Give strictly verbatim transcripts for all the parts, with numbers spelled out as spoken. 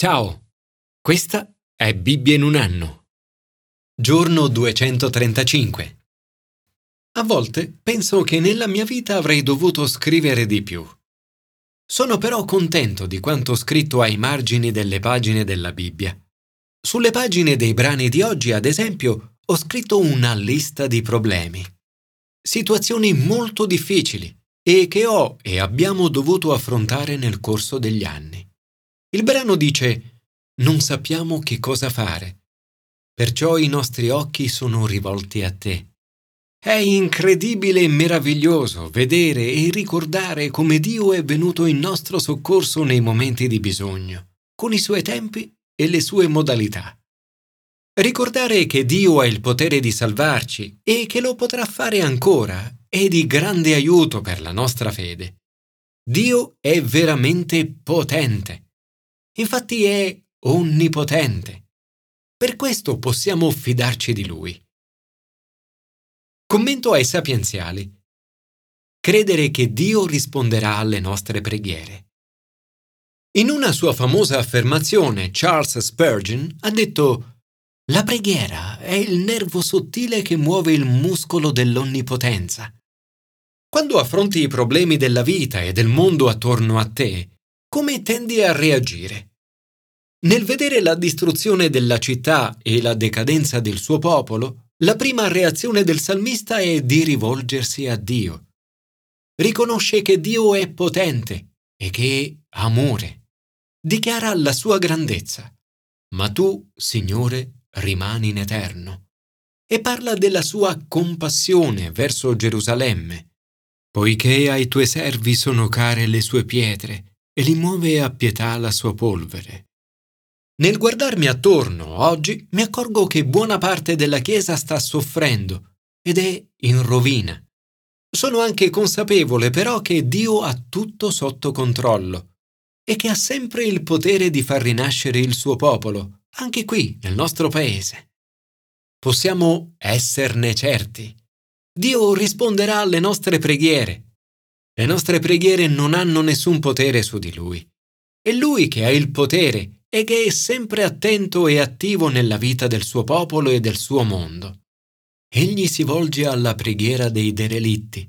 Ciao, questa è Bibbia in un anno. Giorno duecentotrentacinque. A volte penso che nella mia vita avrei dovuto scrivere di più. Sono però contento di quanto scritto ai margini delle pagine della Bibbia. Sulle pagine dei brani di oggi, ad esempio, ho scritto una lista di problemi. Situazioni molto difficili e che ho e abbiamo dovuto affrontare nel corso degli anni. Il brano dice: «Non sappiamo che cosa fare. Perciò i nostri occhi sono rivolti a te». È incredibile e meraviglioso vedere e ricordare come Dio è venuto in nostro soccorso nei momenti di bisogno, con i suoi tempi e le sue modalità. Ricordare che Dio ha il potere di salvarci e che lo potrà fare ancora è di grande aiuto per la nostra fede. Dio è veramente potente. Infatti è onnipotente. Per questo possiamo fidarci di Lui. Commento ai sapienziali. Credere che Dio risponderà alle nostre preghiere. In una sua famosa affermazione, Charles Spurgeon ha detto: «La preghiera è il nervo sottile che muove il muscolo dell'onnipotenza». Quando affronti i problemi della vita e del mondo attorno a te, come tendi a reagire? Nel vedere la distruzione della città e la decadenza del suo popolo, la prima reazione del salmista è di rivolgersi a Dio. Riconosce che Dio è potente e che è amore. Dichiara la sua grandezza. Ma tu, Signore, rimani in eterno. E parla della sua compassione verso Gerusalemme. Poiché ai tuoi servi sono care le sue pietre e li muove a pietà la sua polvere. Nel guardarmi attorno oggi mi accorgo che buona parte della Chiesa sta soffrendo ed è in rovina. Sono anche consapevole però che Dio ha tutto sotto controllo e che ha sempre il potere di far rinascere il suo popolo, anche qui nel nostro paese. Possiamo esserne certi. Dio risponderà alle nostre preghiere. Le nostre preghiere non hanno nessun potere su di Lui. È Lui che ha il potere e che è sempre attento e attivo nella vita del suo popolo e del suo mondo. Egli si volge alla preghiera dei derelitti,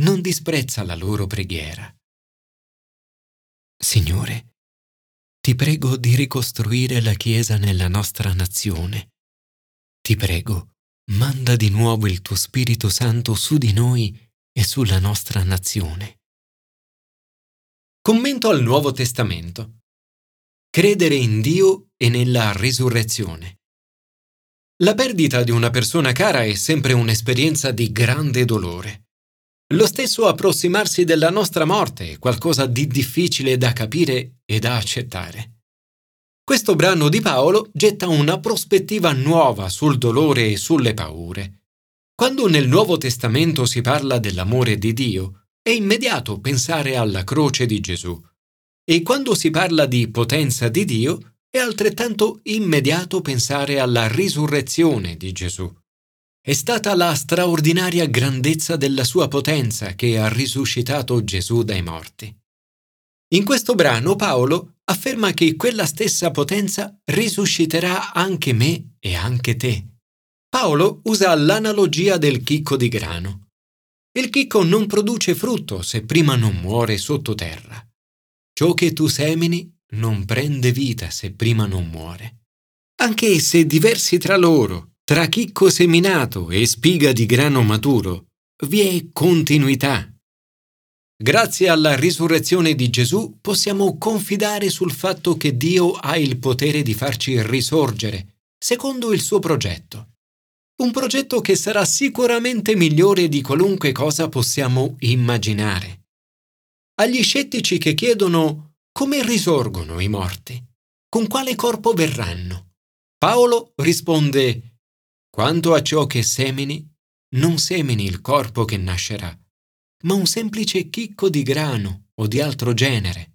non disprezza la loro preghiera. Signore, ti prego di ricostruire la Chiesa nella nostra nazione. Ti prego, manda di nuovo il tuo Spirito Santo su di noi e sulla nostra nazione. Commento al Nuovo Testamento. Credere in Dio e nella risurrezione. La perdita di una persona cara è sempre un'esperienza di grande dolore. Lo stesso approssimarsi della nostra morte è qualcosa di difficile da capire e da accettare. Questo brano di Paolo getta una prospettiva nuova sul dolore e sulle paure. Quando nel Nuovo Testamento si parla dell'amore di Dio, è immediato pensare alla croce di Gesù. E quando si parla di potenza di Dio, è altrettanto immediato pensare alla risurrezione di Gesù. È stata la straordinaria grandezza della sua potenza che ha risuscitato Gesù dai morti. In questo brano Paolo afferma che quella stessa potenza risusciterà anche me e anche te. Paolo usa l'analogia del chicco di grano. Il chicco non produce frutto se prima non muore sottoterra. Ciò che tu semini non prende vita se prima non muore. Anche se diversi tra loro, tra chicco seminato e spiga di grano maturo, vi è continuità. Grazie alla risurrezione di Gesù possiamo confidare sul fatto che Dio ha il potere di farci risorgere, secondo il suo progetto. Un progetto che sarà sicuramente migliore di qualunque cosa possiamo immaginare. Agli scettici che chiedono come risorgono i morti, con quale corpo verranno, Paolo risponde: «Quanto a ciò che semini, non semini il corpo che nascerà, ma un semplice chicco di grano o di altro genere.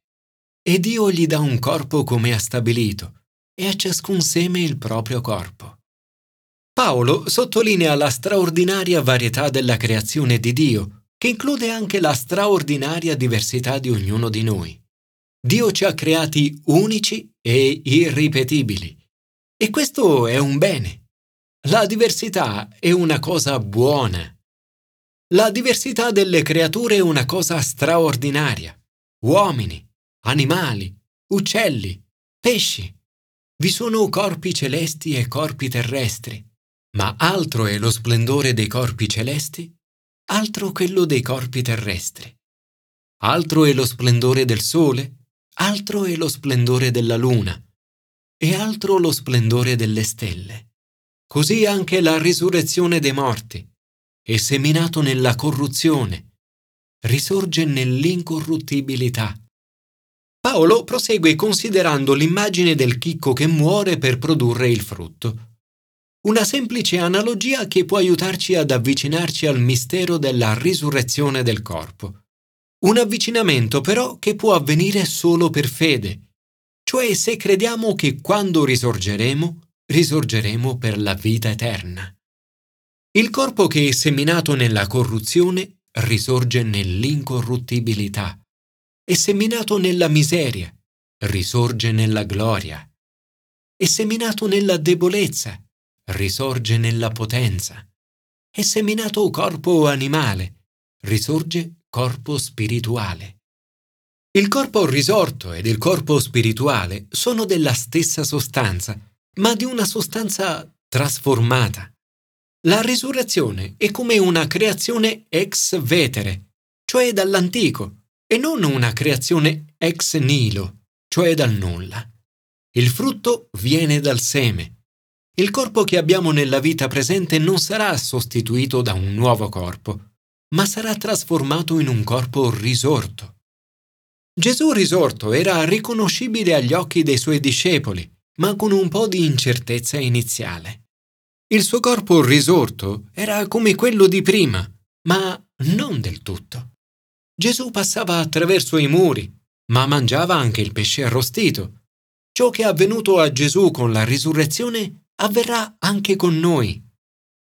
E Dio gli dà un corpo come ha stabilito, e a ciascun seme il proprio corpo». Paolo sottolinea la straordinaria varietà della creazione di Dio, che include anche la straordinaria diversità di ognuno di noi. Dio ci ha creati unici e irripetibili. E questo è un bene. La diversità è una cosa buona. La diversità delle creature è una cosa straordinaria. Uomini, animali, uccelli, pesci. Vi sono corpi celesti e corpi terrestri, ma altro è lo splendore dei corpi celesti, altro quello dei corpi terrestri. Altro è lo splendore del sole, altro è lo splendore della luna, e altro lo splendore delle stelle. Così anche la risurrezione dei morti è seminato nella corruzione, risorge nell'incorruttibilità. Paolo prosegue considerando l'immagine del chicco che muore per produrre il frutto. Una semplice analogia che può aiutarci ad avvicinarci al mistero della risurrezione del corpo. Un avvicinamento però che può avvenire solo per fede, cioè se crediamo che quando risorgeremo, risorgeremo per la vita eterna. Il corpo che è seminato nella corruzione risorge nell'incorruttibilità. È seminato nella miseria, risorge nella gloria. È seminato nella debolezza, risorge nella potenza. È seminato corpo animale, risorge corpo spirituale. Il corpo risorto ed il corpo spirituale sono della stessa sostanza, ma di una sostanza trasformata. La risurrezione è come una creazione ex vetere, cioè dall'antico, e non una creazione ex nihilo, cioè dal nulla. Il frutto viene dal seme. Il corpo che abbiamo nella vita presente non sarà sostituito da un nuovo corpo, ma sarà trasformato in un corpo risorto. Gesù risorto era riconoscibile agli occhi dei suoi discepoli, ma con un po' di incertezza iniziale. Il suo corpo risorto era come quello di prima, ma non del tutto. Gesù passava attraverso i muri, ma mangiava anche il pesce arrostito. Ciò che è avvenuto a Gesù con la risurrezione avverrà anche con noi.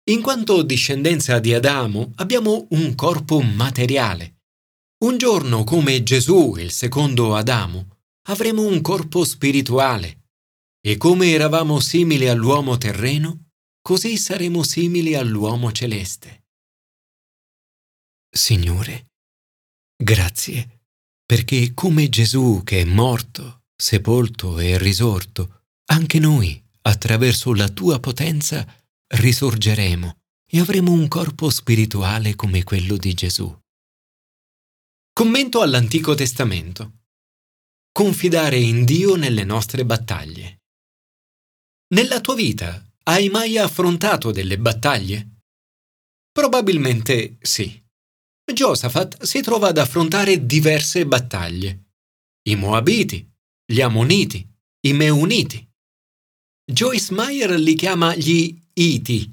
In quanto discendenza di Adamo, abbiamo un corpo materiale. Un giorno, come Gesù, il secondo Adamo, avremo un corpo spirituale. E come eravamo simili all'uomo terreno, così saremo simili all'uomo celeste. Signore, grazie, perché come Gesù che è morto, sepolto e risorto, anche noi, attraverso la tua potenza, risorgeremo e avremo un corpo spirituale come quello di Gesù. Commento all'Antico Testamento. Confidare in Dio nelle nostre battaglie. Nella tua vita hai mai affrontato delle battaglie? Probabilmente sì. Giosafat si trova ad affrontare diverse battaglie. I Moabiti, gli Ammoniti, i Meuniti. Joyce Meyer li chiama gli Iti.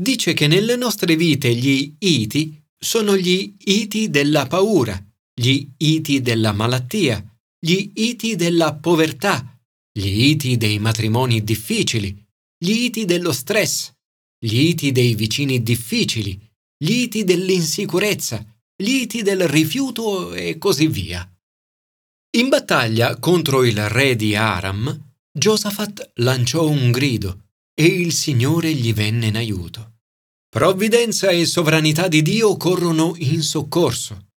Dice che nelle nostre vite gli Iti sono gli Iti della paura, gli Iti della malattia, gli Iti della povertà, gli Iti dei matrimoni difficili, gli Iti dello stress, gli Iti dei vicini difficili, gli iti dell'insicurezza, gli iti del rifiuto e così via. In battaglia contro il re di Aram, Giosafat lanciò un grido e il Signore gli venne in aiuto. Provvidenza e sovranità di Dio corrono in soccorso.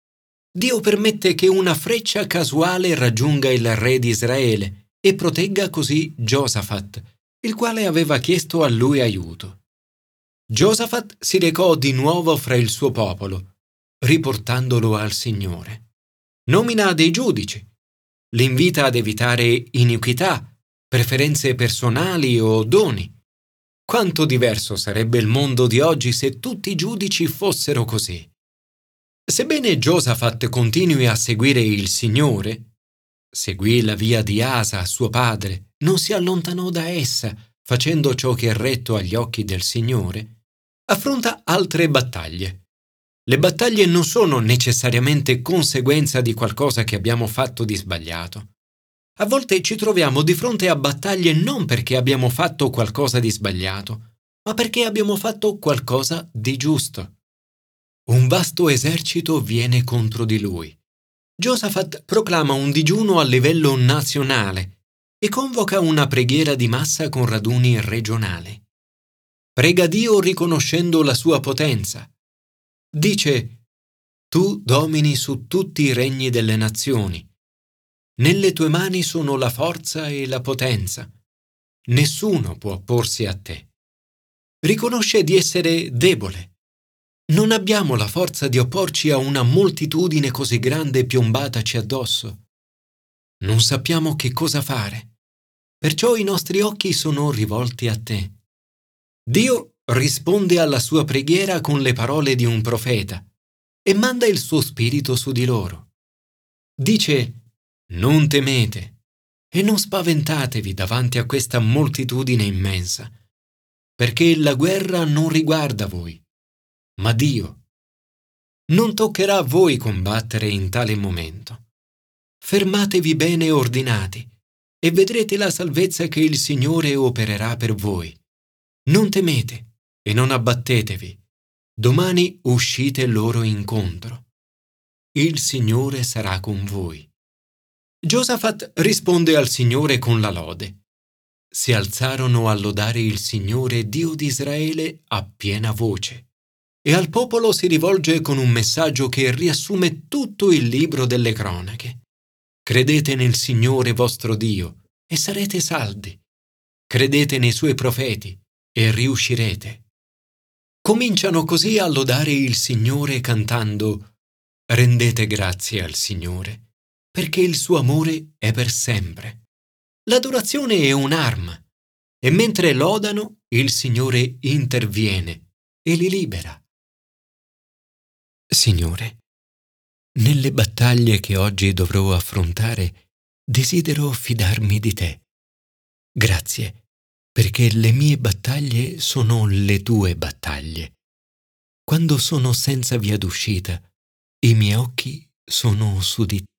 Dio permette che una freccia casuale raggiunga il re di Israele e protegga così Giosafat, il quale aveva chiesto a lui aiuto. Giosafat si recò di nuovo fra il suo popolo, riportandolo al Signore. Nomina dei giudici. L'invita ad evitare iniquità, preferenze personali o doni. Quanto diverso sarebbe il mondo di oggi se tutti i giudici fossero così. Sebbene Giosafat continui a seguire il Signore, seguì la via di Asa, suo padre, non si allontanò da essa, facendo ciò che è retto agli occhi del Signore, affronta altre battaglie. Le battaglie non sono necessariamente conseguenza di qualcosa che abbiamo fatto di sbagliato. A volte ci troviamo di fronte a battaglie non perché abbiamo fatto qualcosa di sbagliato, ma perché abbiamo fatto qualcosa di giusto. Un vasto esercito viene contro di lui. Giosafat proclama un digiuno a livello nazionale e convoca una preghiera di massa con raduni regionali. Prega Dio riconoscendo la sua potenza. Dice: «Tu domini su tutti i regni delle nazioni. Nelle tue mani sono la forza e la potenza. Nessuno può opporsi a te». Riconosce di essere debole. Non abbiamo la forza di opporci a una moltitudine così grande piombataci addosso. Non sappiamo che cosa fare, perciò i nostri occhi sono rivolti a te. Dio risponde alla sua preghiera con le parole di un profeta e manda il suo spirito su di loro. Dice: «Non temete e non spaventatevi davanti a questa moltitudine immensa, perché la guerra non riguarda voi, ma Dio. Non toccherà a voi combattere in tale momento. Fermatevi bene ordinati e vedrete la salvezza che il Signore opererà per voi. Non temete e non abbattetevi. Domani uscite loro incontro. Il Signore sarà con voi». Giosafat risponde al Signore con la lode. Si alzarono a lodare il Signore Dio di Israele a piena voce. E al popolo si rivolge con un messaggio che riassume tutto il libro delle cronache. Credete nel Signore vostro Dio e sarete saldi. Credete nei suoi profeti e riuscirete. Cominciano così a lodare il Signore cantando: «Rendete grazie al Signore, perché il suo amore è per sempre». L'adorazione è un'arma, e mentre lodano, il Signore interviene e li libera. Signore, nelle battaglie che oggi dovrò affrontare, desidero fidarmi di te. Grazie, perché le mie battaglie sono le tue battaglie. Quando sono senza via d'uscita, i miei occhi sono su di te.